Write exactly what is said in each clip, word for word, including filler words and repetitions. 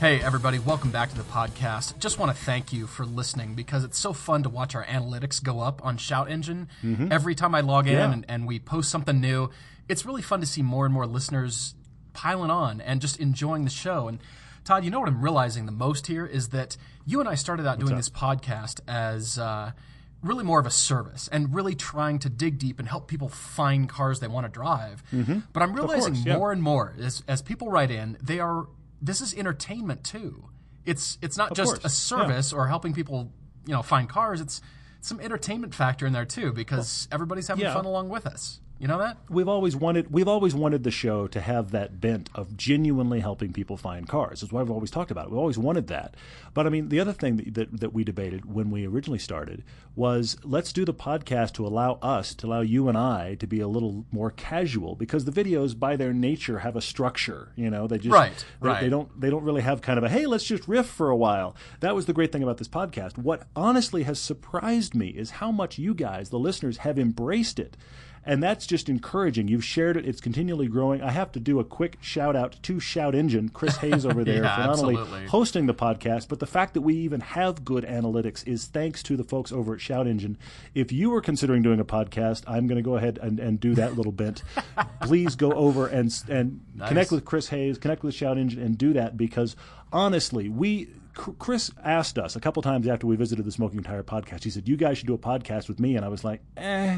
Hey everybody, welcome back to the podcast. Just want to thank you for listening because it's so fun to watch our analytics go up on ShoutEngine. Mm-hmm. Every time I log in yeah. and, and we post something new, it's really fun to see more and more listeners piling on and just enjoying the show. And Todd, you know what I'm realizing the most here is that you and I started out What's doing up? this podcast as uh, really more of a service and really trying to dig deep and help people find cars they want to drive. Mm-hmm. But I'm realizing course, yeah. more and more as, as people write in, they are... This is entertainment too. It's it's not of just course. a service yeah. or helping people, you know, find cars. It's some entertainment factor in there too because well, everybody's having yeah. fun along with us. You know that? We've always wanted we've always wanted the show to have that bent of genuinely helping people find cars. That's why we've always talked about it. We've always wanted that. But I mean, the other thing that, that that we debated when we originally started was let's do the podcast to allow us, to allow you and I to be a little more casual because the videos by their nature have a structure, you know, they just right, they, right. they don't they don't really have kind of a hey, let's just riff for a while. That was the great thing about this podcast. What honestly has surprised me is how much you guys, the listeners, have embraced it. And that's just encouraging. You've shared it. It's continually growing. I have to do a quick shout-out to ShoutEngine, Chris Hayes over there, yeah, for not absolutely. only hosting the podcast, but the fact that we even have good analytics is thanks to the folks over at ShoutEngine. If you were considering doing a podcast, I'm going to go ahead and, and do that little bit. Please go over and, and nice. connect with Chris Hayes, connect with ShoutEngine, and do that because, honestly, we – Chris asked us a couple times after we visited the Smoking Tire podcast. He said, "You guys should do a podcast with me," and I was like, "Eh."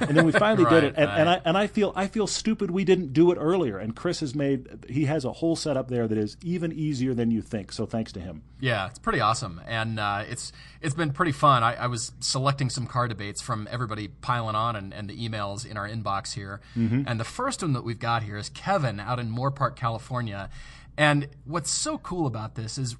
And then we finally right, did it, and, right. and I and I feel I feel stupid we didn't do it earlier. And Chris has made he has a whole setup there that is even easier than you think. So thanks to him. Yeah, it's pretty awesome, and uh, it's it's been pretty fun. I, I was selecting some car debates from everybody piling on and, and the emails in our inbox here. Mm-hmm. And the first one that we've got here is Kevin out in Moorpark, California. And what's so cool about this is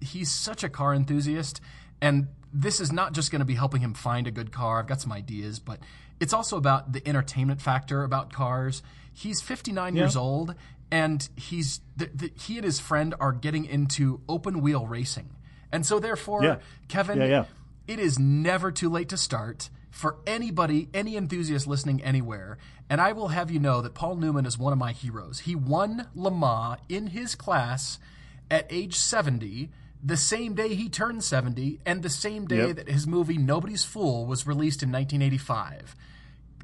he's such a car enthusiast, and this is not just going to be helping him find a good car. I've got some ideas, but it's also about the entertainment factor about cars. He's fifty-nine yeah. years old, and he's the, the, he and his friend are getting into open-wheel racing. And so, therefore, yeah. Kevin, yeah, yeah. it is never too late to start for anybody, any enthusiast listening anywhere. And I will have you know that Paul Newman is one of my heroes. He won Le Mans in his class at age seventy, the same day he turned seventy, and the same day yep. that his movie Nobody's Fool was released in nineteen eighty-five.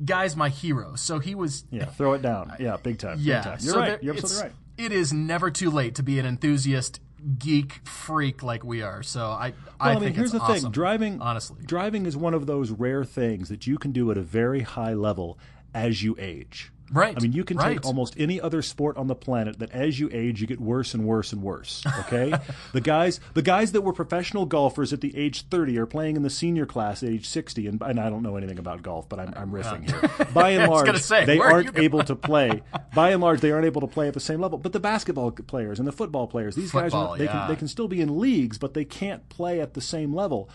Guy's my hero. So he was... Yeah, throw it down. Yeah, big time. Yeah. Big time. You're so right. There, You're absolutely right. It is never too late to be an enthusiast, geek, freak like we are. So I, I, well, I mean, think it's awesome. Here's the thing. Driving, honestly. Driving is one of those rare things that you can do at a very high level as you age. Right. I mean, you can right. take almost any other sport on the planet that as you age, you get worse and worse and worse, okay? the guys the guys that were professional golfers at the age thirty are playing in the senior class at age sixty, and, and I don't know anything about golf, but I'm, I'm riffing uh, here. By and large, say, they aren't able to play. By and large, they aren't able to play at the same level. But the basketball players and the football players, these football, guys, are, they, yeah. can, they can still be in leagues, but they can't play at the same level.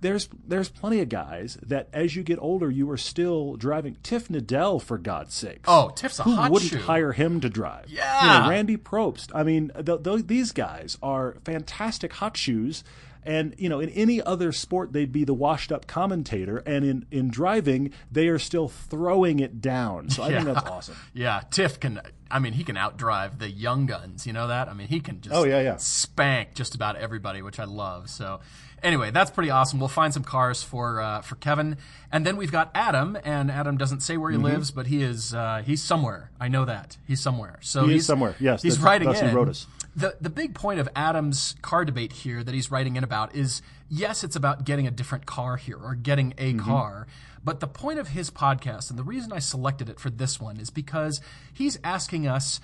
There's there's plenty of guys that as you get older, you are still driving. Tiff Needell, for God's sake. Oh, Tiff's a hot shoe. Who wouldn't hire him to drive? Yeah. You know, Randy Probst. I mean, th- th- these guys are fantastic hot shoes. And, you know, in any other sport, they'd be the washed-up commentator. And in, in driving, they are still throwing it down. So I yeah. think that's awesome. Yeah, Tiff can – I mean, he can outdrive the young guns. You know that? I mean, he can just oh, yeah, yeah. spank just about everybody, which I love. So anyway, that's pretty awesome. We'll find some cars for uh, for Kevin. And then we've got Adam. And Adam doesn't say where he mm-hmm. lives, but he is uh, he's somewhere. I know that. He's somewhere. So he he's, is somewhere, yes. He's that's, writing that's in. He wrote us. The the big point of Adam's car debate here that he's writing in about is, yes, it's about getting a different car here or getting a mm-hmm. car, but the point of his podcast, and the reason I selected it for this one, is because he's asking us,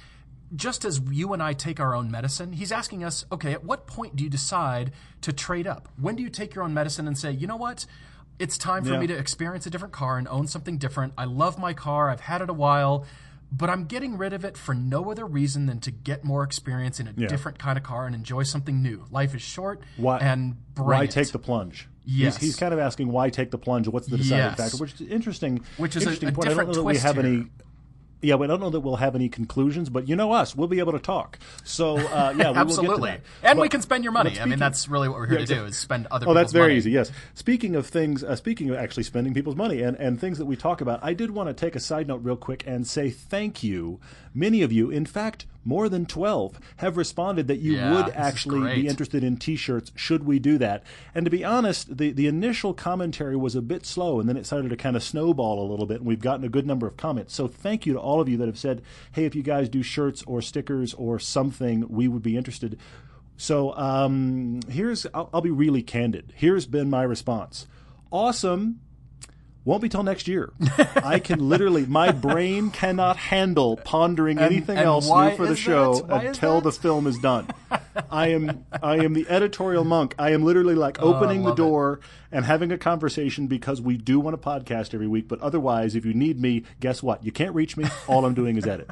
just as you and I take our own medicine, he's asking us, okay, at what point do you decide to trade up? When do you take your own medicine and say, you know what? It's time for yeah. me to experience a different car and own something different. I love my car. I've had it a while. but I'm getting rid of it for no other reason than to get more experience in a yeah. different kind of car and enjoy something new. Life is short why, and bring Why it. take the plunge? Yes. He's, he's kind of asking why take the plunge, what's the deciding yes. factor, which is interesting. Which is interesting a, a point. different I don't know twist that we have here. any. Yeah, we don't know that we'll have any conclusions, but you know us, we'll be able to talk. So, uh, yeah, we will get to that. And but we can spend your money. I mean, that's really what we're here yeah, to do, is spend other oh, people's money. Oh, that's very money. easy, yes. Speaking of things, uh, speaking of actually spending people's money and, and things that we talk about, I did want to take a side note real quick and say thank you. Many of you, in fact, more than twelve, have responded that you yeah, would actually be interested in T-shirts should we do that. And to be honest, the, the initial commentary was a bit slow, and then it started to kind of snowball a little bit, and we've gotten a good number of comments. So thank you to all. all of you that have said, hey, if you guys do shirts or stickers or something, we would be interested. So um, here's, I'll, I'll be really candid. Here's been my response. Awesome. Won't be till next year. I can literally, my brain cannot handle pondering and, anything and else new for the show until the film is done. I am, I am the editorial monk. I am literally like opening oh, the door it. and having a conversation because we do want a podcast every week. But otherwise, if you need me, guess what? You can't reach me. All I'm doing is edit.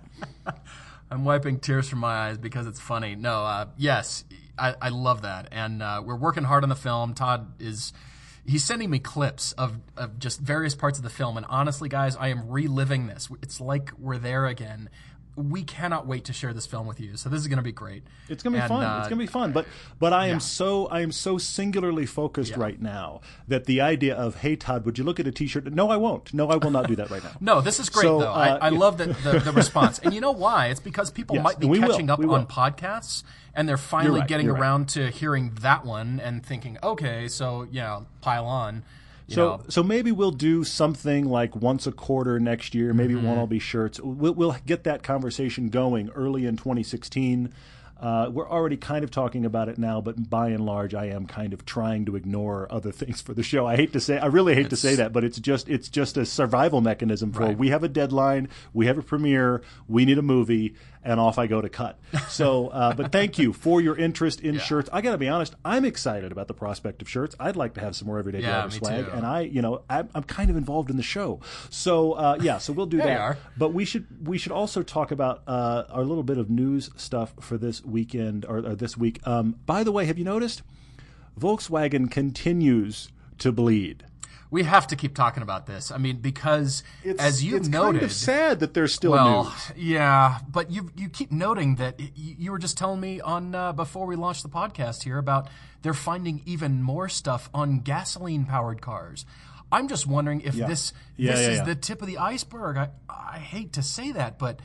I'm wiping tears from my eyes because it's funny. No, uh, yes, I, I love that. And uh, we're working hard on the film. Todd is... He's sending me clips of, of just various parts of the film. And honestly, guys, I am reliving this. It's like we're there again. We cannot wait to share this film with you. So this is going to be great. It's going to be and, fun. Uh, it's going to be fun. But but I yeah. am so I am so singularly focused yeah. right now that the idea of, hey, Todd, would you look at a T-shirt? No, I won't. No, I will not do that right now. No, this is great, so, though. Uh, I, I yeah. love the, the, the response. And you know why? It's because people yes, might be catching will. up on podcasts. And they're finally right, getting around right. to hearing that one and thinking, okay, so, you know, pile on. You so know. so maybe we'll do something like once a quarter next year. Maybe mm-hmm. one will be shirts. We'll, we'll get that conversation going early in twenty sixteen. Uh, we're already kind of talking about it now, but by and large, I am kind of trying to ignore other things for the show. I hate to say, I really hate it's, to say that, but it's just it's just a survival mechanism for right. we have a deadline, we have a premiere, we need a movie, and off I go to cut. So, uh, but thank you for your interest in yeah. shirts. I got to be honest, I'm excited about the prospect of shirts. I'd like to have some more Everyday yeah, Driver swag, too. and I, you know, I'm, I'm kind of involved in the show. So uh, yeah, so we'll do that. Are. But we should we should also talk about uh, our little bit of news stuff for this weekend or, or this week. Um, by the way, have you noticed Volkswagen continues to bleed? We have to keep talking about this. I mean, because it's, as you've it's noted, kind of sad that there's still well, news. Yeah, but you you keep noting that you, you were just telling me on uh, before we launched the podcast here about they're finding even more stuff on gasoline-powered cars. I'm just wondering if yeah. this yeah, this yeah, is yeah. the tip of the iceberg. I, I hate to say that, but.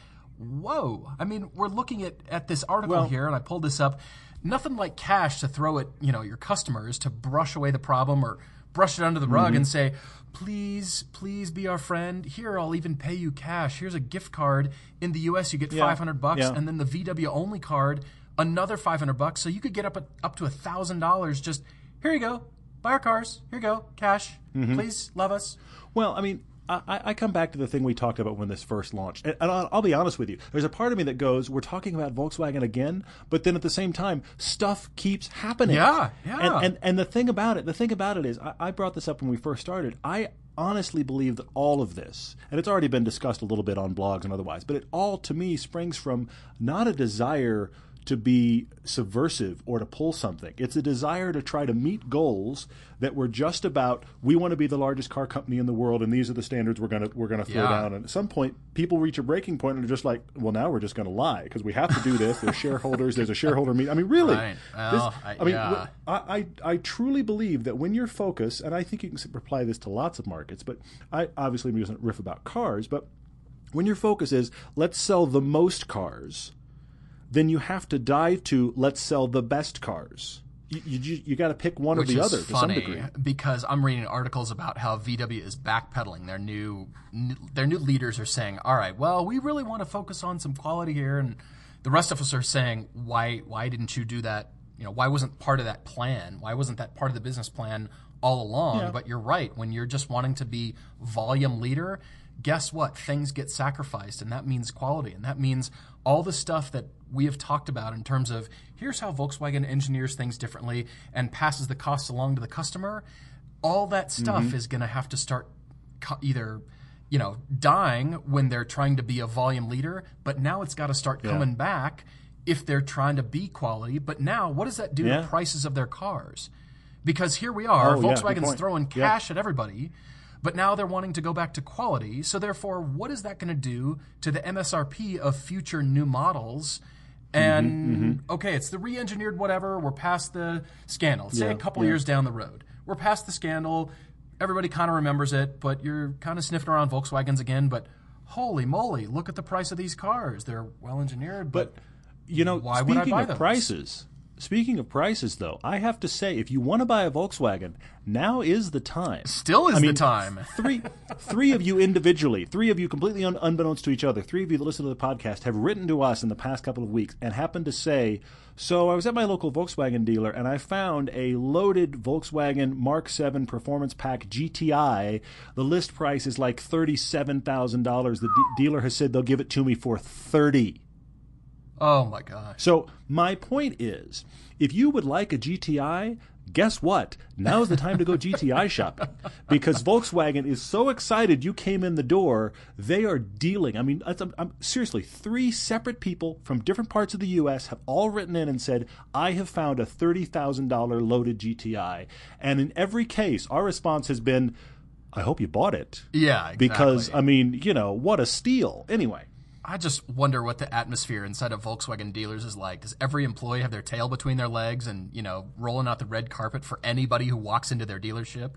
Whoa. I mean, we're looking at, at this article well, here, and I pulled this up. Nothing like cash to throw at, you know, your customers to brush away the problem or brush it under the rug mm-hmm. and say, please, please be our friend. Here, I'll even pay you cash. Here's a gift card. In the U S, you get yeah. five hundred bucks, yeah. and then the V W-only card, another five hundred bucks. So you could get up, a, up to one thousand dollars just, here you go, buy our cars. Here you go, cash. Mm-hmm. Please, love us. Well, I mean... I, I come back to the thing we talked about when this first launched. And I'll, I'll be honest with you. There's a part of me that goes, we're talking about Volkswagen again, but then at the same time, stuff keeps happening. Yeah, yeah. And, and, and the thing about it, the thing about it is, I, I brought this up when we first started. I honestly believe that all of this, and it's already been discussed a little bit on blogs and otherwise, but it all, to me, springs from not a desire to be subversive or to pull something. It's a desire to try to meet goals that were just about, we want to be the largest car company in the world, and these are the standards we're going to we're going to throw yeah. down. And at some point, people reach a breaking point and are just like, well, now we're just going to lie because we have to do this. There's shareholders. There's a shareholder meeting. I mean, really. Right. Well, this, I, I mean, yeah. I, I, I truly believe that when your focus, and I think you can apply this to lots of markets, but I obviously am using a riff about cars, but when your focus is, let's sell the most cars, then you have to dive to, let's sell the best cars. You, you, you got to pick one Which or the other to some degree. Which is funny because I'm reading articles about how V W is backpedaling. Their new, their new leaders are saying, all right, well, we really want to focus on some quality here. And the rest of us are saying, why why didn't you do that? You know, why wasn't part of that plan? Why wasn't that part of the business plan all along? Yeah. But you're right. When you're just wanting to be volume leader, guess what? Things get sacrificed, and that means quality. And that means all the stuff that we have talked about in terms of here's how Volkswagen engineers things differently and passes the costs along to the customer. All that stuff mm-hmm. is going to have to start co- either you know, dying when they're trying to be a volume leader, but now it's got to start coming yeah. back if they're trying to be quality. But now what does that do yeah. to prices of their cars? Because here we are, oh, Volkswagen's yeah, throwing cash yeah. at everybody, but now they're wanting to go back to quality. So therefore, what is that going to do to the M S R P of future new models? And, mm-hmm, mm-hmm. okay, it's the re-engineered whatever. We're past the scandal. Say yeah, a couple yeah. years down the road. We're past the scandal. Everybody kind of remembers it, but you're kind of sniffing around Volkswagens again. But holy moly, look at the price of these cars. They're well-engineered, but, but you know, why would I buy them? Prices. Speaking of prices, though, I have to say, if you want to buy a Volkswagen, now is the time. Still is I mean, the time. three, three of you individually, three of you completely un- unbeknownst to each other, three of you that listen to the podcast have written to us in the past couple of weeks and happened to say, so I was at my local Volkswagen dealer and I found a loaded Volkswagen Mark seven Performance Pack G T I. The list price is like thirty-seven thousand dollars. The de- dealer has said they'll give it to me for thirty thousand dollars. Oh, my God. So my point is, if you would like a G T I, guess what? Now's the time to go G T I shopping, because Volkswagen is so excited you came in the door. They are dealing. I mean, I'm, I'm, seriously, three separate people from different parts of the U S have all written in and said, I have found a thirty thousand dollars loaded G T I. And in every case, our response has been, I hope you bought it. Yeah, exactly. Because, I mean, you know, what a steal. Anyway. I just wonder what the atmosphere inside of Volkswagen dealers is like. Does every employee have their tail between their legs and, you know, rolling out the red carpet for anybody who walks into their dealership?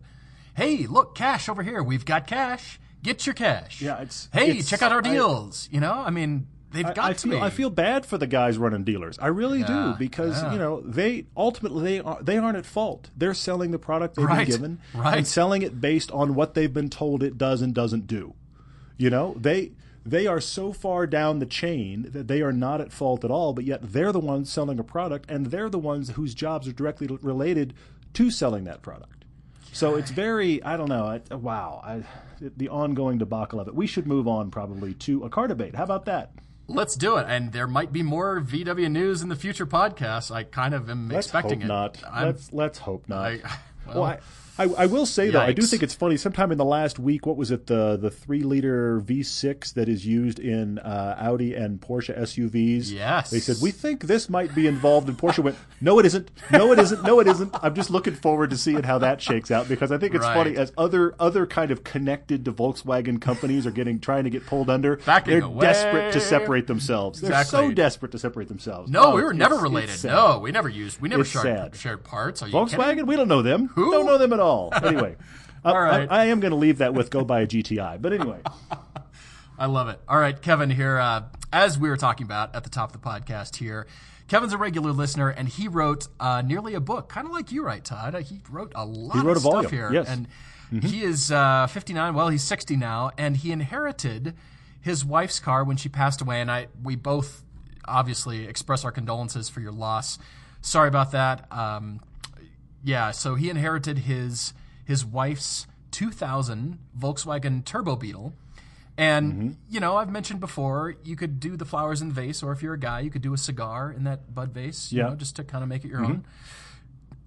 Hey, look, cash over here. We've got cash. Get your cash. Yeah, it's. Hey, it's, check out our deals. I, you know, I mean, they've I, got I to feel, me. I feel bad for the guys running dealers. I really yeah, do, because yeah. you know they ultimately they are they aren't at fault. They're selling the product they've right, been given right. and selling it based on what they've been told it does and doesn't do. You know they. They are so far down the chain that they are not at fault at all, but yet they're the ones selling a product, and they're the ones whose jobs are directly related to selling that product. So it's very, I don't know, I, wow, I, the ongoing debacle of it. We should move on probably to a car debate. How about that? Let's do it. And there might be more V W news in the future podcasts. I kind of am let's expecting it. Not. Let's, let's hope not. Let's hope not. Well, well I, I, I will say, yikes. Though, I do think it's funny. Sometime in the last week, what was it, the the three-liter V six that is used in uh, Audi and Porsche S U Vs? Yes. They said, we think this might be involved, and Porsche went, no, it isn't. No, it isn't. No, it isn't. I'm just looking forward to seeing how that shakes out, because I think it's right. funny as other other kind of connected to Volkswagen companies are getting trying to get pulled under. Backing They're away. desperate to separate themselves. Exactly. They're so desperate to separate themselves. No, oh, we were it's, never related. No, we never used. We never shared, shared parts. Are you Volkswagen, kidding? We don't know them. Who? Don't know them at all. all. Anyway, all uh, right. I, I am going to leave that with go buy a G T I. But anyway. I love it. All right, Kevin here. Uh, as we were talking about at the top of the podcast here, Kevin's a regular listener, and he wrote uh, nearly a book, kind of like you write, Todd. He wrote a lot he wrote of a stuff volume. Here. Yes. And mm-hmm. he is uh, fifty-nine. Well, he's sixty now. And he inherited his wife's car when she passed away. And I we both obviously express our condolences for your loss. Sorry about that. Um Yeah, so he inherited his his wife's two thousand Volkswagen Turbo Beetle. And, mm-hmm. you know, I've mentioned before, you could do the flowers in the vase, or if you're a guy, you could do a cigar in that bud vase, yeah. you know, just to kind of make it your mm-hmm. own.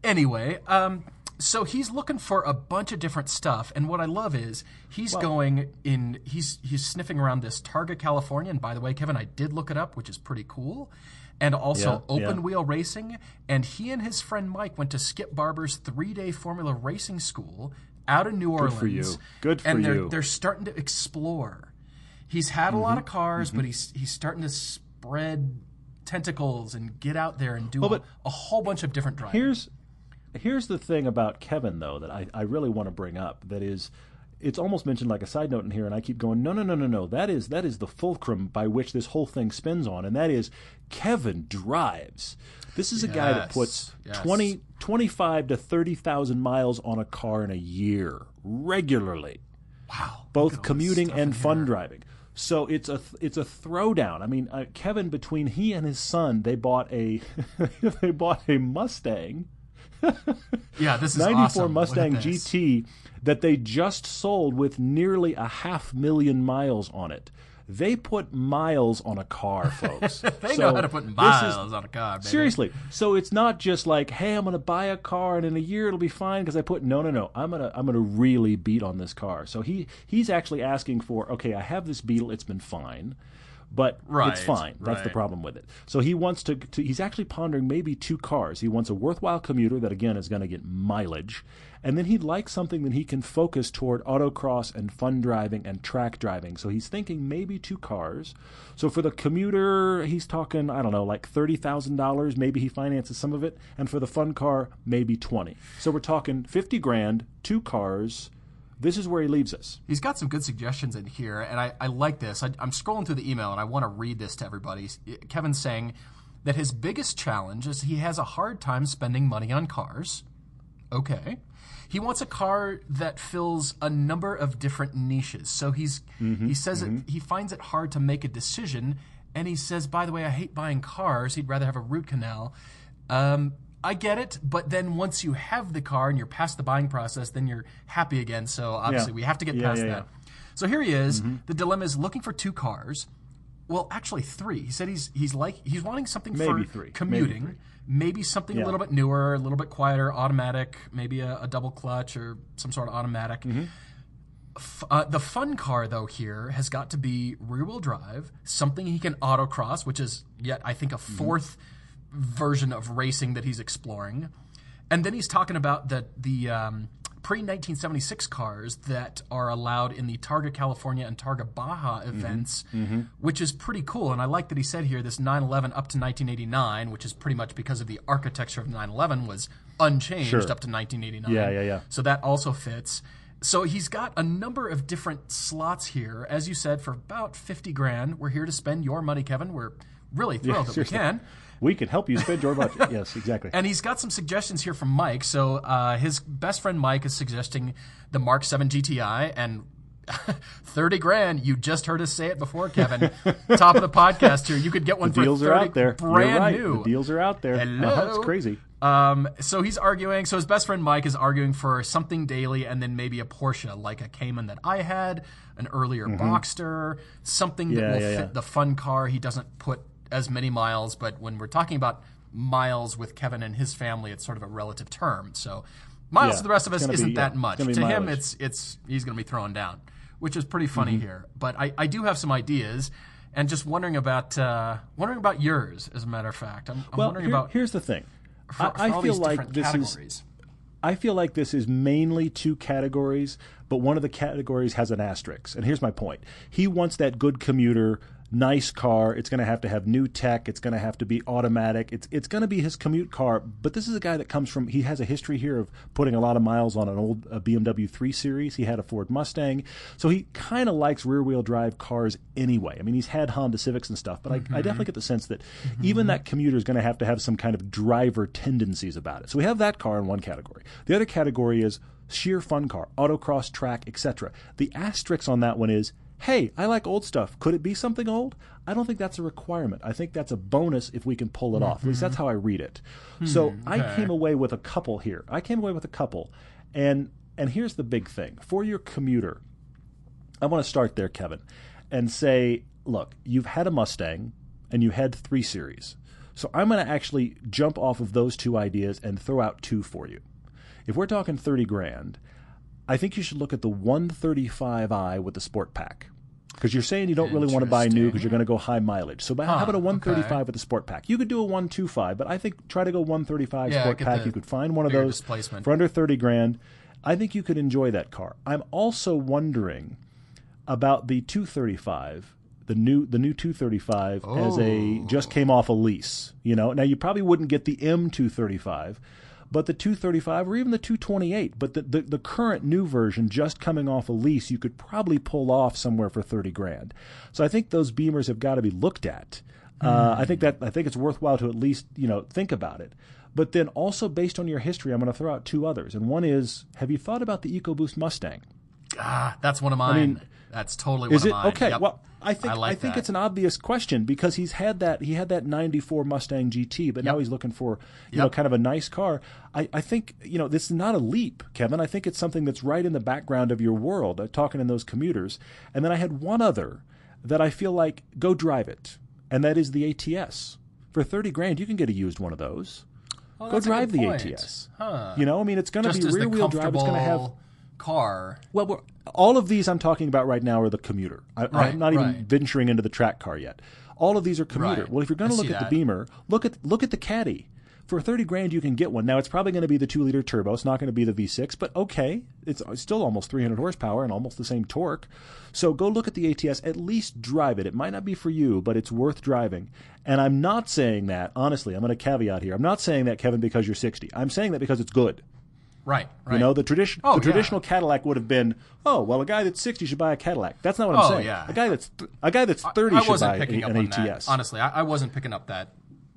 Anyway, um, so he's looking for a bunch of different stuff. And what I love is he's well, going in, he's he's sniffing around this Targa, California. And by the way, Kevin, I did look it up, which is pretty cool. And also yeah, open yeah. wheel racing. And he and his friend Mike went to Skip Barber's three-day Formula Racing School out of New Orleans. Good for you. Good for and they're, you. And they're starting to explore. He's had mm-hmm. a lot of cars, mm-hmm. but he's he's starting to spread tentacles and get out there and do well, a, a whole bunch of different driving. Here's, here's the thing about Kevin, though, that I, I really want to bring up. That is... It's almost mentioned like a side note in here, and I keep going, no, no, no, no, no. That is that is the fulcrum by which this whole thing spins on, and that is Kevin drives. This is a yes, guy that puts yes. twenty, twenty-five to thirty thousand miles on a car in a year regularly. Wow. Both commuting and fun here. driving. So it's a it's a throwdown. I mean, uh, Kevin, between he and his son, they bought a they bought a Mustang. Yeah, this is ninety-four awesome. Mustang G T that they just sold with nearly a half million miles on it. They put miles on a car, folks. They so know how to put miles is, on a car, baby. Seriously. So it's not just like, hey, I'm going to buy a car and in a year it'll be fine because I put, no, no, no. I'm going to I'm gonna really beat on this car. So he he's actually asking for, okay, I have this Beetle. It's been fine. But right, it's fine. That's right. The problem with it. So he wants to, to – he's actually pondering maybe two cars. He wants a worthwhile commuter that, again, is going to get mileage. And then he'd like something that he can focus toward autocross and fun driving and track driving. So he's thinking maybe two cars. So for the commuter, he's talking, I don't know, like thirty thousand dollars. Maybe he finances some of it. And for the fun car, maybe twenty. So we're talking fifty grand, two cars. This is where he leaves us. He's got some good suggestions in here, and I, I like this. I, I'm scrolling through the email, and I want to read this to everybody. Kevin's saying that his biggest challenge is he has a hard time spending money on cars. Okay. He wants a car that fills a number of different niches. So he's mm-hmm, he says mm-hmm. it, he finds it hard to make a decision, and he says, by the way, I hate buying cars. He'd rather have a root canal. Um I get it, but then once you have the car and you're past the buying process, then you're happy again. So obviously yeah. we have to get yeah, past yeah, that. Yeah. So here he is. Mm-hmm. The dilemma is looking for two cars. Well, actually three. He said he's he's like he's wanting something maybe for three. commuting, maybe, maybe something yeah. a little bit newer, a little bit quieter, automatic, maybe a, a double clutch or some sort of automatic. Mm-hmm. F- uh, the fun car, though, here has got to be rear-wheel drive, something he can autocross, which is yet, I think, a fourth mm-hmm. version of racing that he's exploring. And then he's talking about the, the um, pre nineteen seventy-six cars that are allowed in the Targa California and Targa Baja events, mm-hmm. Mm-hmm. which is pretty cool. And I like that he said here this nine eleven up to nineteen eighty-nine, which is pretty much because of the architecture of nine eleven was unchanged sure. up to nineteen eighty-nine. Yeah, yeah, yeah. So that also fits. So he's got a number of different slots here. As you said, for about fifty grand, we're here to spend your money, Kevin. We're really thrilled yeah, that seriously. we can. We can help you spend your budget. Yes, exactly. And he's got some suggestions here from Mike. So uh, his best friend Mike is suggesting the Mark seven G T I and thirty grand. You just heard us say it before, Kevin. Top of the podcast here. You could get one the deals for thirty are out there. Brand You're right. new. The deals are out there. Hello. Uh-huh, it's crazy. Um, so he's arguing. So his best friend Mike is arguing for something daily and then maybe a Porsche, like a Cayman that I had, an earlier mm-hmm. Boxster, something yeah, that will yeah, fit yeah. the fun car. He doesn't put as many miles, but when we're talking about miles with Kevin and his family, it's sort of a relative term. So miles yeah, to the rest of us isn't be, that yeah, much. To mileage. him, it's it's he's going to be thrown down, which is pretty funny mm-hmm. here. But I, I do have some ideas, and just wondering about uh, wondering about yours. As a matter of fact, I'm, I'm well, wondering here, about. Here's the thing, for, I, for I all feel these like this categories. is. I feel like this is mainly two categories, but one of the categories has an asterisk. And here's my point: he wants that good commuter. Nice car. It's going to have to have new tech. It's going to have to be automatic. It's it's going to be his commute car. But this is a guy that comes from, he has a history here of putting a lot of miles on an old a B M W three series. He had a Ford Mustang. So he kind of likes rear-wheel drive cars anyway. I mean, he's had Honda Civics and stuff, but mm-hmm. I, I definitely get the sense that mm-hmm. even that commuter is going to have to have some kind of driver tendencies about it. So we have that car in one category. The other category is sheer fun car, autocross, track, et cetera. The asterisk on that one is, hey, I like old stuff. Could it be something old? I don't think that's a requirement. I think that's a bonus if we can pull it mm-hmm. off. At least that's how I read it. Mm-hmm. So okay. I came away with a couple here. I came away with a couple. And and here's the big thing. For your commuter, I want to start there, Kevin, and say, look, you've had a Mustang and you had three series. So I'm going to actually jump off of those two ideas and throw out two for you. If we're talking thirty grand, I think you should look at the one thirty-five i with the sport pack, because you're saying you don't really want to buy new because you're going to go high mileage. So huh, how about a one thirty-five okay. with the sport pack? You could do a one twenty-five, but I think try to go one thirty-five yeah, sport pack. You could find one of those for under thirty grand. I think you could enjoy that car. I'm also wondering about the two thirty-five. The new the new two thirty-five oh. as a just came off a lease. You know, now you probably wouldn't get the M two thirty-five. But the two thirty-five or even the two twenty-eight, but the, the, the current new version just coming off a lease, you could probably pull off somewhere for thirty grand. So I think those Beamers have got to be looked at. Mm. Uh, I think that I think it's worthwhile to at least, you know, think about it. But then also based on your history, I'm going to throw out two others. And one is, have you thought about the EcoBoost Mustang? Ah, that's one of mine. I mean, that's totally one of mine. Is it? Okay. Yep. Well, I think I, like I think that. It's an obvious question because he's had that he had that ninety-four Mustang G T, but yep. now he's looking for you yep. know kind of a nice car. I, I think you know this is not a leap, Kevin. I think it's something that's right in the background of your world. Uh, talking in those commuters, and then I had one other that I feel like go drive it, and that is the A T S. For thirty grand, you can get a used one of those. Oh, go drive the A T S. Huh. You know, I mean, it's going to be rear wheel drive. It's going to have car. Well, we're, all of these I'm talking about right now are the commuter. I, right, I'm not even right. venturing into the track car yet. All of these are commuter. Right. Well, if you're going to look at that. the Beamer, look at look at the Caddy. For thirty grand, you can get one. Now, it's probably going to be the two liter turbo. It's not going to be the V six, but okay, it's still almost three hundred horsepower and almost the same torque. So go look at the A T S. At least drive it. It might not be for you, but it's worth driving. And I'm not saying that, honestly. I'm going to caveat here. I'm not saying that, Kevin, because you're sixty. I'm saying that because it's good. Right, right. You know, the, tradi- oh, the traditional yeah. Cadillac would have been, oh, well, a guy that's sixty should buy a Cadillac. That's not what I'm oh, saying. Yeah. A guy that's th- a guy that's thirty I, I should buy a, an A T S. That. Honestly, I, I wasn't picking up that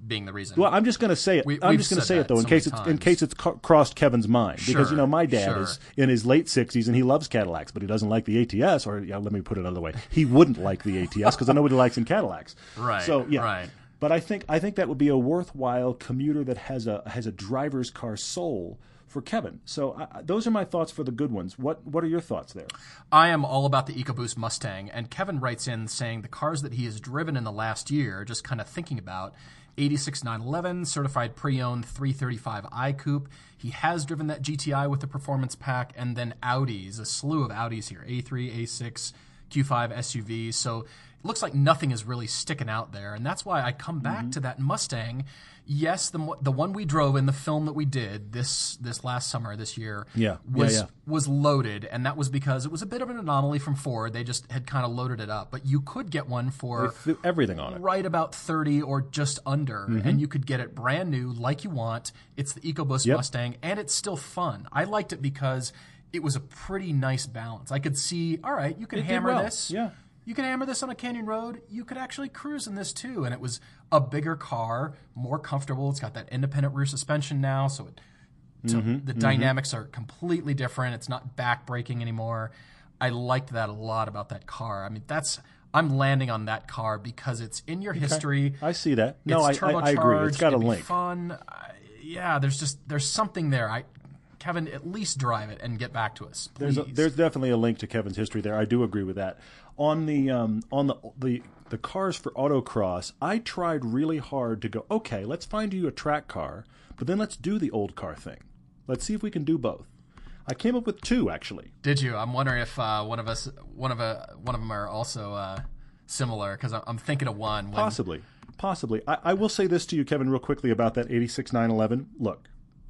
being the reason. Well, I'm just going to say it. We, I'm just going to say it, though, so in, case it's, in case it's ca- crossed Kevin's mind. Sure, because, you know, my dad sure. is in his late sixties, and he loves Cadillacs, but he doesn't like the A T S. Or yeah, let me put it another way. He wouldn't like the A T S because I know what he likes in Cadillacs. Right, so, yeah. right. But I think I think that would be a worthwhile commuter that has a has a driver's car soul for Kevin. So uh, those are my thoughts for the good ones. What What are your thoughts there? I am all about the EcoBoost Mustang, and Kevin writes in saying the cars that he has driven in the last year, just kind of thinking about, eighty-six nine eleven, certified pre-owned three thirty-five I Coupe. He has driven that G T I with the performance pack, and then Audis, a slew of Audis here, A three, A six, Q five, S U Vs. So it looks like nothing is really sticking out there, and that's why I come back mm-hmm. to that Mustang. Yes, the the one we drove in the film that we did this this last summer, this year, yeah. was yeah, yeah. was loaded, and that was because it was a bit of an anomaly from Ford. They just had kind of loaded it up, but you could get one for everything on it, right about thirty or just under, mm-hmm. and you could get it brand new, like you want. It's the EcoBoost yep. Mustang, and it's still fun. I liked it because it was a pretty nice balance. I could see, all right, you can it hammer well. this, yeah. You can hammer this on a canyon road. You could actually cruise in this too. And it was a bigger car, more comfortable. It's got that independent rear suspension now, so, it, so mm-hmm, the mm-hmm. dynamics are completely different. It's not back braking anymore. I liked that a lot about that car. I mean, that's I'm landing on that car because it's in your okay. history. I see that. No, it's I, I, I agree. It's got a link. Fun. I, yeah, there's just there's something there. I. Kevin, at least drive it and get back to us, please. There's, a, there's definitely a link to Kevin's history there. I do agree with that. On the um, on the, the the cars for autocross, I tried really hard to go, okay, let's find you a track car, but then let's do the old car thing. Let's see if we can do both. I came up with two, actually. Did you? I'm wondering if uh, one of us, one of a, one of them are also uh, similar, because I'm thinking of one. When... Possibly, possibly. I, I will say this to you, Kevin, real quickly about that eighty-six nine eleven. Look.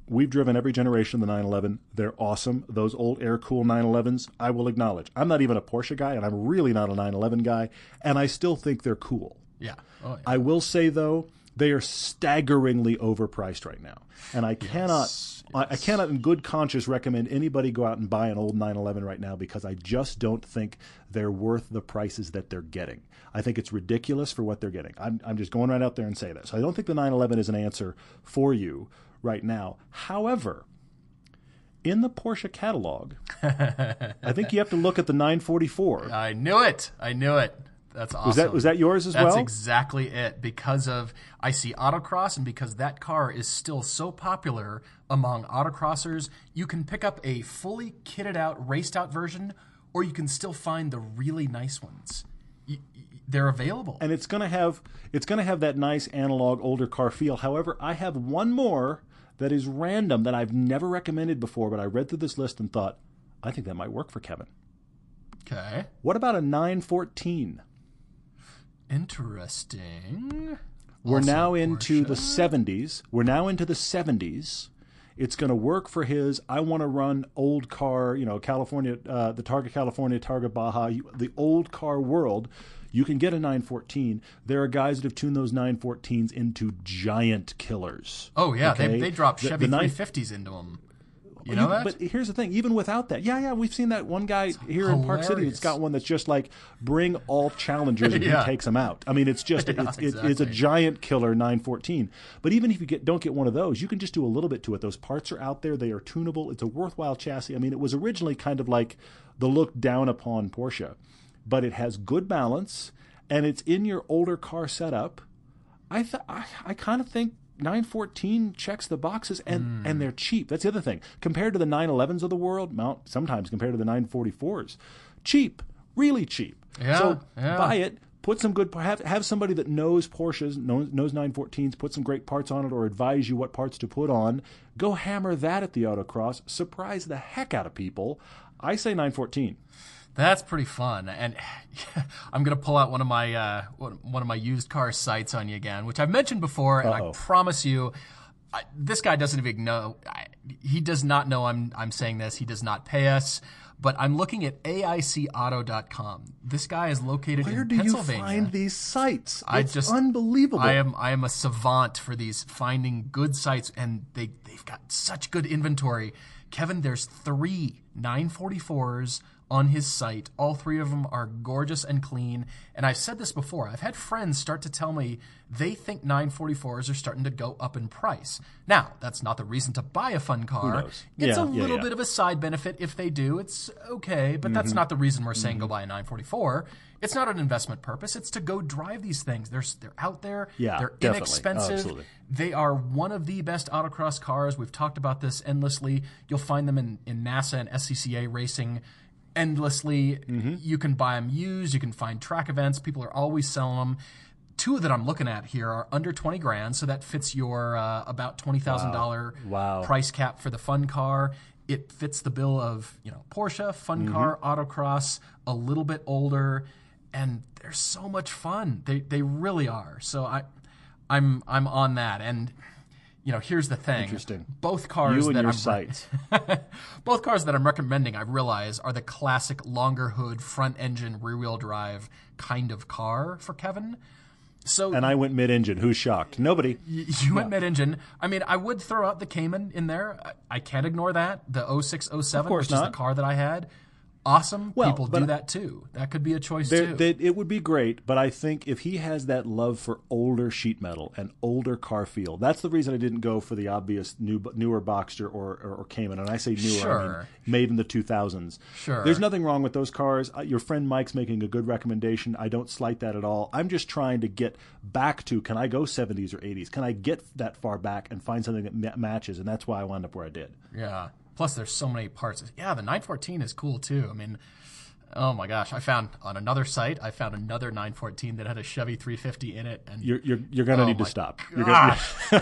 We've driven every generation of the nine eleven. They're awesome. Those old air-cooled nine elevens, I will acknowledge. I'm not even a Porsche guy, and I'm really not a nine eleven guy, and I still think they're cool. Yeah. Oh, yeah. I will say, though, they are staggeringly overpriced right now, and I cannot, yes, yes. I, I cannot, in good conscience, recommend anybody go out and buy an old nine eleven right now because I just don't think they're worth the prices that they're getting. I think it's ridiculous for what they're getting. I'm, I'm just going right out there and say that. So I don't think the nine eleven is an answer for you right now. However, in the Porsche catalog, I think you have to look at the nine forty-four. I knew it. I knew it. That's awesome. Was that, was that yours as That's well? That's exactly it. Because of, I see autocross, and because that car is still so popular among autocrossers, you can pick up a fully kitted out, raced out version, or you can still find the really nice ones. You, They're available, and it's gonna have it's gonna have that nice analog older car feel. However, I have one more that is random that I've never recommended before, but I read through this list and thought, I think that might work for Kevin. Okay. What about a nine fourteen? Interesting. We're also now into Porsche. The seventies. We're now into the seventies. It's going to work for his, I want to run old car, you know, California, uh, the Targa California, Targa Baja, the old car world. You can get a nine fourteen. There are guys that have tuned those nine fourteens into giant killers. Oh, yeah. Okay? They, they drop Chevy the, the three fifties into them. You know that? But here's the thing. Even without that. Yeah, yeah. We've seen that one guy it's here hilarious. in Park City that's got one that's just like, bring all challengers and yeah. he takes them out. I mean, it's just, yeah, it's, exactly. it's a giant killer nine fourteen. But even if you get don't get one of those, you can just do a little bit to it. Those parts are out there. They are tunable. It's a worthwhile chassis. I mean, it was originally kind of like the look down upon Porsche. But it has good balance, and it's in your older car setup. I th- I, I kind of think nine fourteen checks the boxes, and, mm. and they're cheap. That's the other thing. Compared to the nine elevens of the world, well, sometimes compared to the nine forty-fours, cheap, really cheap. Yeah, so yeah. buy it, put some good, have, have somebody that knows Porsches, knows, knows nine fourteens, put some great parts on it or advise you what parts to put on. Go hammer that at the autocross. Surprise the heck out of people. I say nine fourteen. That's pretty fun, and I'm going to pull out one of my uh, one of my used car sites on you again, which I've mentioned before, and Uh-oh. I promise you, I, this guy doesn't even know. I, he does not know I'm I'm saying this. He does not pay us, but I'm looking at A I C auto dot com. This guy is located Where in Pennsylvania. Where do you find these sites? It's I just, unbelievable. I am I am a savant for these finding good sites, and they they've got such good inventory. Kevin, there's three nine forty-fours on his site. All three of them are gorgeous and clean. And I've said this before. I've had friends start to tell me they think nine forty-fours are starting to go up in price. Now, that's not the reason to buy a fun car. It's yeah, a little yeah, yeah. bit of a side benefit if they do. It's okay, but mm-hmm. that's not the reason we're saying mm-hmm. go buy a nine forty-four. It's not an investment purpose. It's to go drive these things. They're, they're out there. Yeah, they're definitely. inexpensive. Oh, they are one of the best autocross cars. We've talked about this endlessly. You'll find them in, in NASA and S C C A racing endlessly. Mm-hmm. You can buy them used. You can find track events. People are always selling them. Two that I'm looking at here are under twenty grand, so that fits your uh, about twenty thousand dollars wow. wow. price cap for the fun car. It fits the bill of, you know, Porsche, fun mm-hmm. car, autocross, a little bit older, and they're so much fun. They they really are. So I I'm I'm on that. And you know, here's the thing. Interesting. Both cars you that I'm site. both cars that I'm recommending, I realize, are the classic longer hood, front engine, rear wheel drive kind of car for Kevin. So and I went mid engine. Who's shocked? Nobody. You, you yeah. went mid engine. I mean, I would throw out the Cayman in there. I, I can't ignore that. The oh six oh seven, which not. is the car that I had. Awesome. Well, people do that too. That could be a choice too. They, it would be great, but I think if he has that love for older sheet metal and older car feel, that's the reason I didn't go for the obvious new, newer Boxster or, or, or Cayman. And I say newer, sure. I mean made in the two thousands. Sure. There's nothing wrong with those cars. Your friend Mike's making a good recommendation. I don't slight that at all. I'm just trying to get back to, can I go seventies or eighties? Can I get that far back and find something that ma- matches? And that's why I wound up where I did. Yeah. Plus, there's so many parts. Yeah, the nine fourteen is cool, too. I mean, oh, my gosh. I found on another site, I found another nine fourteen that had a Chevy three fifty in it. And You're, you're, you're going to oh need to stop. You're gonna,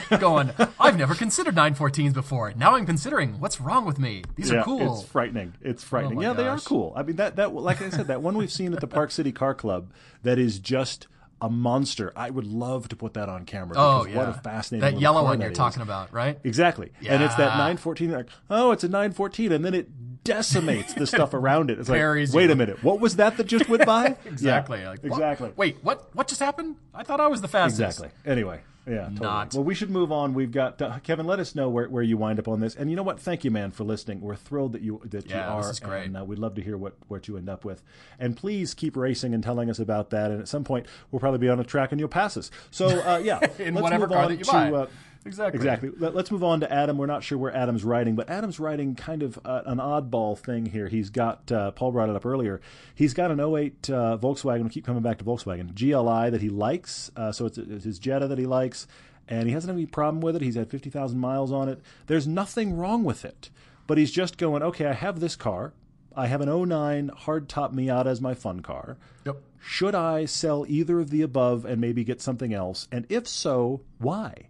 yeah. going, I've never considered nine fourteens before. Now I'm considering what's wrong with me. These yeah, are cool. It's frightening. It's frightening. Oh yeah, gosh. They are cool. I mean, that that like I said, that one we've seen at the Park City Car Club that is just a monster. I would love to put that on camera. Oh, yeah. What a fascinating That yellow one you're talking about, right? Exactly. Yeah. And it's that nine fourteen, like, oh, it's a nine fourteen. And then it decimates the stuff around it. It's like, wait a minute. What was that that just went by? Exactly. Yeah. Like, exactly. What? Wait, what What just happened? I thought I was the fastest. Exactly. Anyway. Yeah, totally. Not. Well, we should move on. We've got uh, Kevin. Let us know where, where you wind up on this. And you know what? Thank you, man, for listening. We're thrilled that you that yeah, you are. This is great. And uh, we'd love to hear what, what you end up with. And please keep racing and telling us about that. And at some point, we'll probably be on a track and you'll pass us. So uh, yeah, in let's whatever move car on that you to, buy. Uh, Exactly. Exactly. Let's move on to Adam. We're not sure where Adam's riding, but Adam's riding kind of uh, an oddball thing here. He's got, uh, Paul brought it up earlier, he's got an oh eight uh, Volkswagen, we keep coming back to Volkswagen, G L I that he likes. Uh, so it's, it's his Jetta that he likes, and he hasn't had any problem with it. He's had fifty thousand miles on it. There's nothing wrong with it, but he's just going, okay, I have this car. I have an oh nine hardtop Miata as my fun car. Yep. Should I sell either of the above and maybe get something else? And if so, why?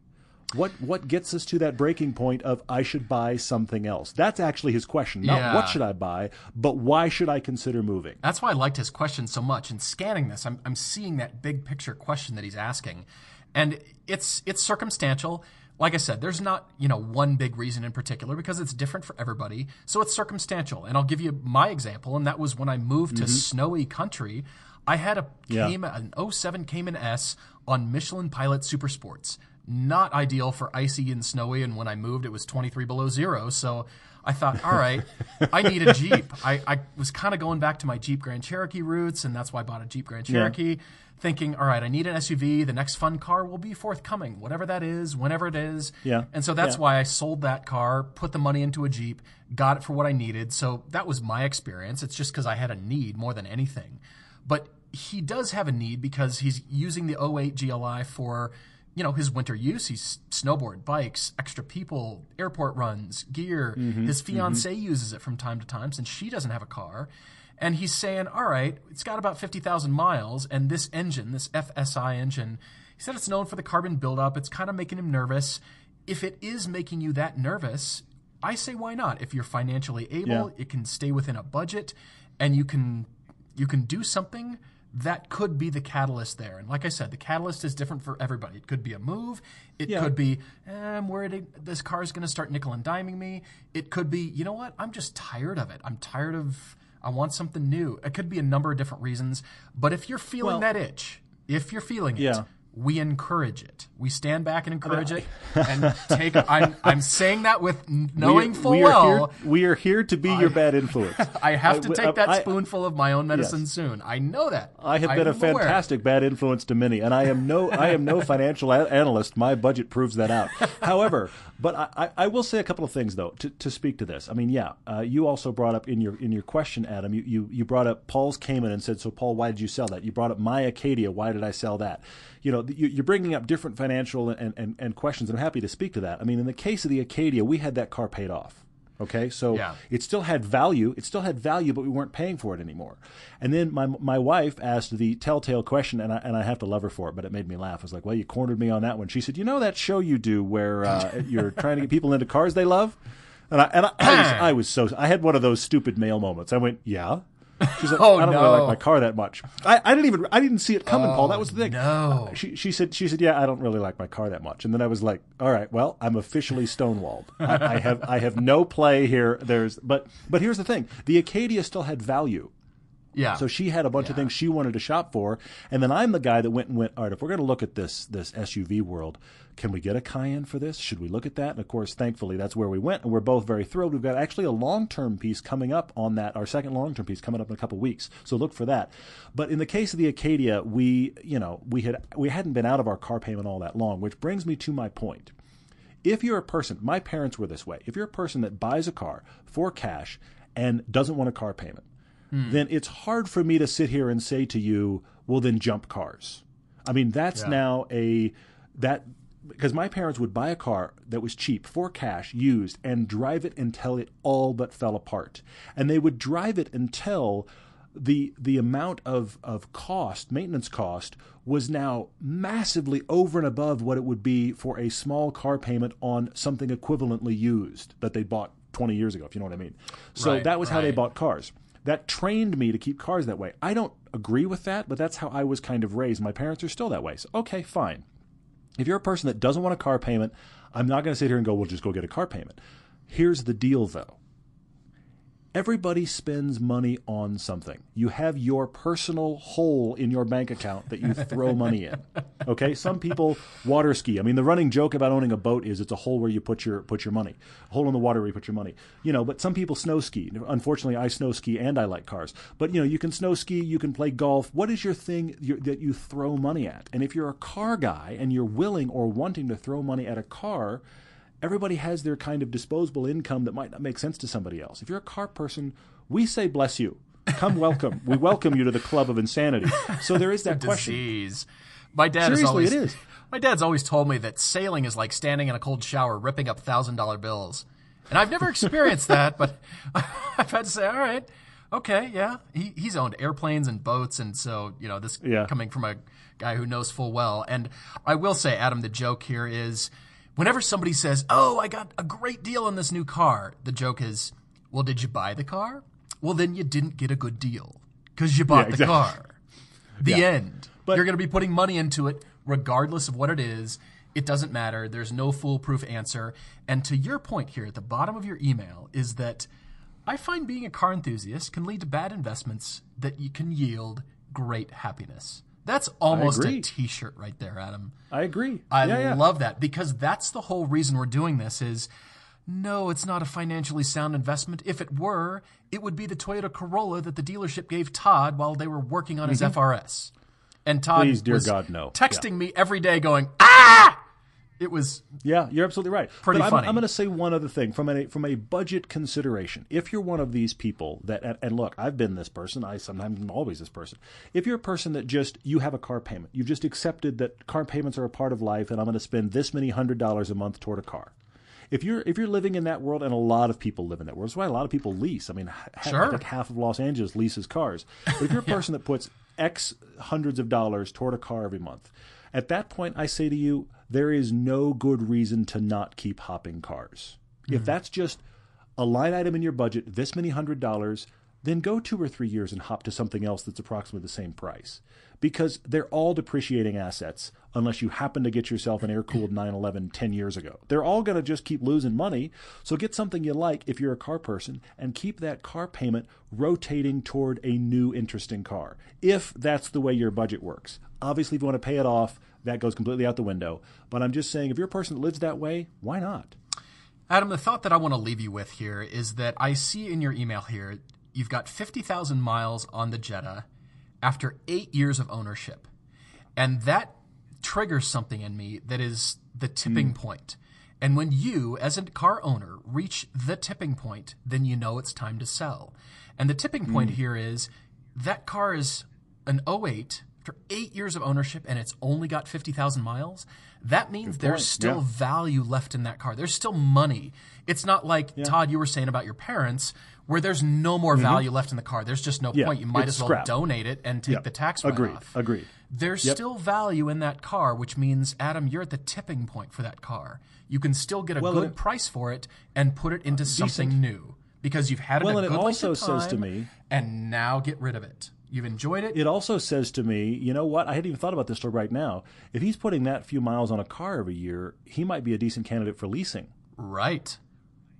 What what gets us to that breaking point of I should buy something else? That's actually his question. Not yeah. what should I buy, but why should I consider moving? That's why I liked his question so much. And scanning this, I'm I'm seeing that big picture question that he's asking. And it's it's circumstantial. Like I said, there's not, you know, one big reason in particular because it's different for everybody. So it's circumstantial. And I'll give you my example, and that was when I moved mm-hmm. to snowy country. I had a Cayman, yeah. an oh seven Cayman S on Michelin Pilot Supersports. Not ideal for icy and snowy, and when I moved, it was twenty-three below zero. So I thought, all right, I need a Jeep. I, I was kind of going back to my Jeep Grand Cherokee roots, and that's why I bought a Jeep Grand Cherokee, yeah. thinking, all right, I need an S U V. The next fun car will be forthcoming, whatever that is, whenever it is. Yeah. And so that's yeah. why I sold that car, put the money into a Jeep, got it for what I needed. So that was my experience. It's just because I had a need more than anything. But he does have a need because he's using the oh eight G L I for – you know, his winter use. He's snowboard, bikes, extra people, airport runs, gear. Mm-hmm, his fiance mm-hmm. uses it from time to time since she doesn't have a car. And he's saying, all right, it's got about fifty thousand miles, and this engine, this F S I engine, he said it's known for the carbon buildup. It's kind of making him nervous. If it is making you that nervous, I say why not? If you're financially able, yeah. it can stay within a budget, and you can you can do something that could be the catalyst there. And like I said, the catalyst is different for everybody. It could be a move. It yeah. could be, eh, I'm worried this car is going to start nickel and diming me. It could be, you know what? I'm just tired of it. I'm tired of, I want something new. It could be a number of different reasons. But if you're feeling well, that itch, if you're feeling it, yeah. we encourage it. We stand back and encourage it, and take. I'm I'm saying that with knowing we, full we well. Here, we are here to be I, your bad influence. I have to I, take that I, spoonful of my own medicine yes. soon. I know that. I have I been a fantastic aware. bad influence to many, and I am no I am no financial analyst. My budget proves that out. However, but I, I will say a couple of things though to, to speak to this. I mean, yeah, uh, you also brought up in your in your question, Adam. You, you you brought up Paul's Cayman and said, so Paul, why did you sell that? You brought up my Acadia. Why did I sell that? You know. You're bringing up different financial and, and, and questions, and I'm happy to speak to that. I mean, in the case of the Acadia, we had that car paid off, okay? So yeah. it still had value. It still had value, but we weren't paying for it anymore. And then my my wife asked the telltale question, and I, and I have to love her for it, but it made me laugh. I was like, well, you cornered me on that one. She said, you know that show you do where uh, you're trying to get people into cars they love? And, I, and I, I, was, I was so – I had one of those stupid male moments. I went, yeah. She's like, oh, I don't no. really like my car that much. I, I didn't even I didn't see it coming, oh, Paul. That was the thing. No. Uh, she she said she said, yeah, I don't really like my car that much. And then I was like, all right, well, I'm officially stonewalled. I, I have I have no play here. There's but but here's the thing. The Acadia still had value. Yeah. So she had a bunch yeah. of things she wanted to shop for, and then I'm the guy that went and went, all right, if we're going to look at this this S U V world, can we get a Cayenne for this? Should we look at that? And of course, thankfully, that's where we went, and we're both very thrilled. We've got actually a long-term piece coming up on that, our second long-term piece coming up in a couple of weeks. So look for that. But in the case of the Acadia, we, you know, we had we hadn't been out of our car payment all that long, which brings me to my point. If you're a person, my parents were this way. If you're a person that buys a car for cash and doesn't want a car payment, Hmm. then it's hard for me to sit here and say to you, well, then jump cars. I mean, that's yeah. now a that because my parents would buy a car that was cheap for cash, used, and drive it until it all but fell apart. And they would drive it until the the amount of, of cost, maintenance cost, was now massively over and above what it would be for a small car payment on something equivalently used that they bought twenty years ago, if you know what I mean. So right, that was right. how they bought cars. That trained me to keep cars that way. I don't agree with that, but that's how I was kind of raised. My parents are still that way. So, okay, fine. If you're a person that doesn't want a car payment, I'm not going to sit here and go, well, just go get a car payment. Here's the deal, though. Everybody spends money on something. You have your personal hole in your bank account that you throw money in. Okay? Some people water ski. I mean, the running joke about owning a boat is it's a hole where you put your put your money. A hole in the water where you put your money. You know, but some people snow ski. Unfortunately, I snow ski and I like cars. But, you know, you can snow ski, you can play golf. What is your thing your, that you throw money at? And if you're a car guy and you're willing or wanting to throw money at a car, everybody has their kind of disposable income that might not make sense to somebody else. If you're a car person, we say bless you. Come welcome. We welcome you to the club of insanity. So there is that disease. Question. My dad Seriously, is always, it is. My dad's always told me that sailing is like standing in a cold shower ripping up one thousand dollar bills. And I've never experienced that, but I've had to say, all right, okay, yeah. He, he's owned airplanes and boats, and so, you know, this yeah. coming from a guy who knows full well. And I will say, Adam, the joke here is – whenever somebody says, oh, I got a great deal on this new car, the joke is, well, did you buy the car? Well, then you didn't get a good deal because you bought yeah, exactly. the car. The yeah. end. But you're going to be putting money into it regardless of what it is. It doesn't matter. There's no foolproof answer. And to your point here at the bottom of your email is that I find being a car enthusiast can lead to bad investments that you can yield great happiness. That's almost a T-shirt right there, Adam. I agree. I yeah, yeah. love that because that's the whole reason we're doing this is, no, it's not a financially sound investment. If it were, it would be the Toyota Corolla that the dealership gave Todd while they were working on his mm-hmm. F R S. And Todd Please, dear was God, no. texting yeah. me every day going, ah! It was yeah, you're absolutely right. Pretty but funny. I'm, I'm going to say one other thing from a from a budget consideration. If you're one of these people that and, and look, I've been this person. I sometimes am always this person. If you're a person that just you have a car payment, you've just accepted that car payments are a part of life, and I'm going to spend this many hundred dollars a month toward a car. if you're if you're living in that world, and a lot of people live in that world, that's why a lot of people lease. I mean, half, sure. like half of Los Angeles leases cars. But if you're a person yeah. that puts X hundreds of dollars toward a car every month, at that point, I say to you, there is no good reason to not keep hopping cars. Mm-hmm. If that's just a line item in your budget, this many hundred dollars, then go two or three years and hop to something else that's approximately the same price. Because they're all depreciating assets unless you happen to get yourself an air-cooled nine eleven ten years ago. They're all going to just keep losing money. So get something you like if you're a car person and keep that car payment rotating toward a new interesting car, if that's the way your budget works. Obviously, if you want to pay it off, that goes completely out the window. But I'm just saying, if you're a person that lives that way, why not? Adam, the thought that I want to leave you with here is that I see in your email here, you've got fifty thousand miles on the Jetta after eight years of ownership. And that triggers something in me that is the tipping mm. point. And when you, as a car owner, reach the tipping point, then you know it's time to sell. And the tipping point mm. here is that car is an oh eight after eight years of ownership and it's only got fifty thousand miles. That means there's still yeah. value left in that car. There's still money. It's not like, yeah. Todd, you were saying about your parents, where there's no more mm-hmm. value left in the car. There's just no yeah, point. You might as well scrap. donate it and take yep. the tax write Agreed. off. Agreed. There's yep. still value in that car, which means, Adam, you're at the tipping point for that car. You can still get a well, good it, price for it and put it into uh, something decent. new because you've had it well, a good Well, and it also length of time, says to me, and now get rid of it. You've enjoyed it. It also says to me, you know what? I hadn't even thought about this till right now. If he's putting that few miles on a car every year, he might be a decent candidate for leasing. Right.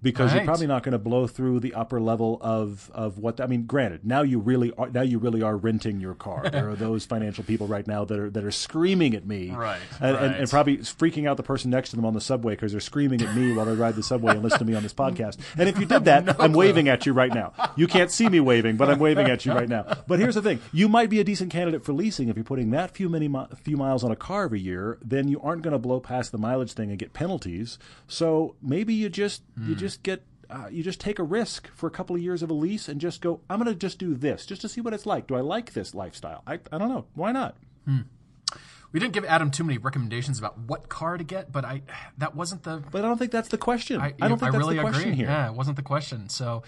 Because right. you're probably not going to blow through the upper level of of what. I mean, granted, now you really are now you really are renting your car. There are those financial people right now that are that are screaming at me, right, and, right. and, and probably freaking out the person next to them on the subway because they're screaming at me while they ride the subway and listen to me on this podcast. And if you did that, no I'm clue. waving at you right now. You can't see me waving, but I'm waving at you right now. But here's the thing: you might be a decent candidate for leasing if you're putting that few many mi- few miles on a car every year. Then you aren't going to blow past the mileage thing and get penalties. So maybe you just mm. you just Just get uh, you just take a risk for a couple of years of a lease and just go, I'm going to just do this just to see what it's like. Do I like this lifestyle? I, I don't know. Why not? Hmm. We didn't give Adam too many recommendations about what car to get, but I that wasn't the – But I don't think that's the question. I, I don't think I that's really the question agree. here. Yeah, it wasn't the question. So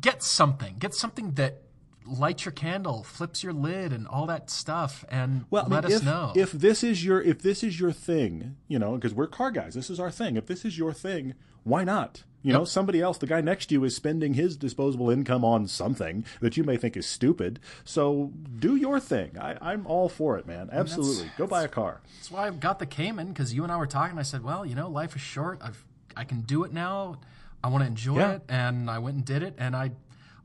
get something. Get something that lights your candle, flips your lid, and all that stuff, and well, let I mean, us if, know. If this is your if this is your thing, you know, because we're car guys. This is our thing. If this is your thing, why not? You know, somebody else, the guy next to you is spending his disposable income on something that you may think is stupid. So do your thing. I, I'm all for it, man. Absolutely. Go buy a car. That's why I got the Cayman, because you and I were talking. I said, well, you know, life is short. I've, I can do it now. I want to enjoy yeah. it. And I went and did it. And I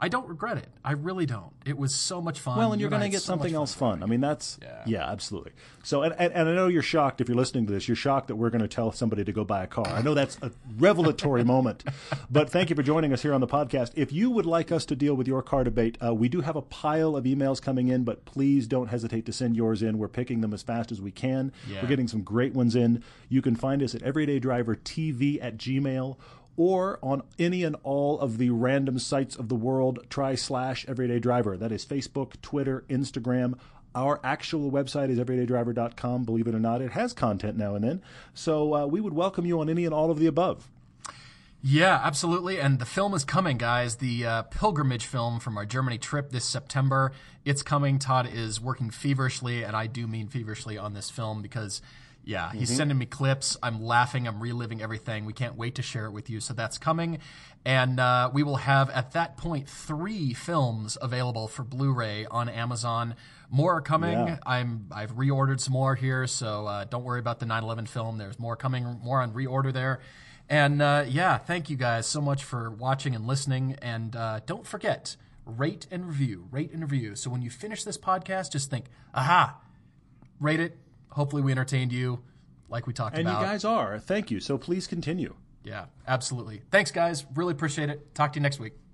I don't regret it. I really don't. It was so much fun. Well, and you're going to get something else fun. I mean, that's yeah, yeah absolutely. So, and, and, and I know you're shocked if you're listening to this. You're shocked that we're going to tell somebody to go buy a car. I know that's a revelatory moment, but thank you for joining us here on the podcast. If you would like us to deal with your car debate, uh, we do have a pile of emails coming in, but please don't hesitate to send yours in. We're picking them as fast as we can. Yeah. We're getting some great ones in. You can find us at everydaydrivertv at gmail. Or on any and all of the random sites of the world, try slash Everyday Driver. That is Facebook, Twitter, Instagram. Our actual website is everyday driver dot com. Believe it or not, it has content now and then. So uh, we would welcome you on any and all of the above. Yeah, absolutely. And the film is coming, guys. The uh, pilgrimage film from our Germany trip this September. It's coming. Todd is working feverishly, and I do mean feverishly, on this film because... Yeah, he's mm-hmm. sending me clips. I'm laughing. I'm reliving everything. We can't wait to share it with you. So that's coming. And uh, we will have, at that point, three films available for Blu-ray on Amazon. More are coming. Yeah. I'm, I've reordered some more here, so uh, don't worry about the nine eleven film. There's more coming, more on reorder there. And, uh, yeah, thank you guys so much for watching and listening. And uh, don't forget, rate and review. Rate and review. So when you finish this podcast, just think, aha, rate it. Hopefully we entertained you like we talked and about. And you guys are. Thank you. So please continue. Yeah, absolutely. Thanks, guys. Really appreciate it. Talk to you next week.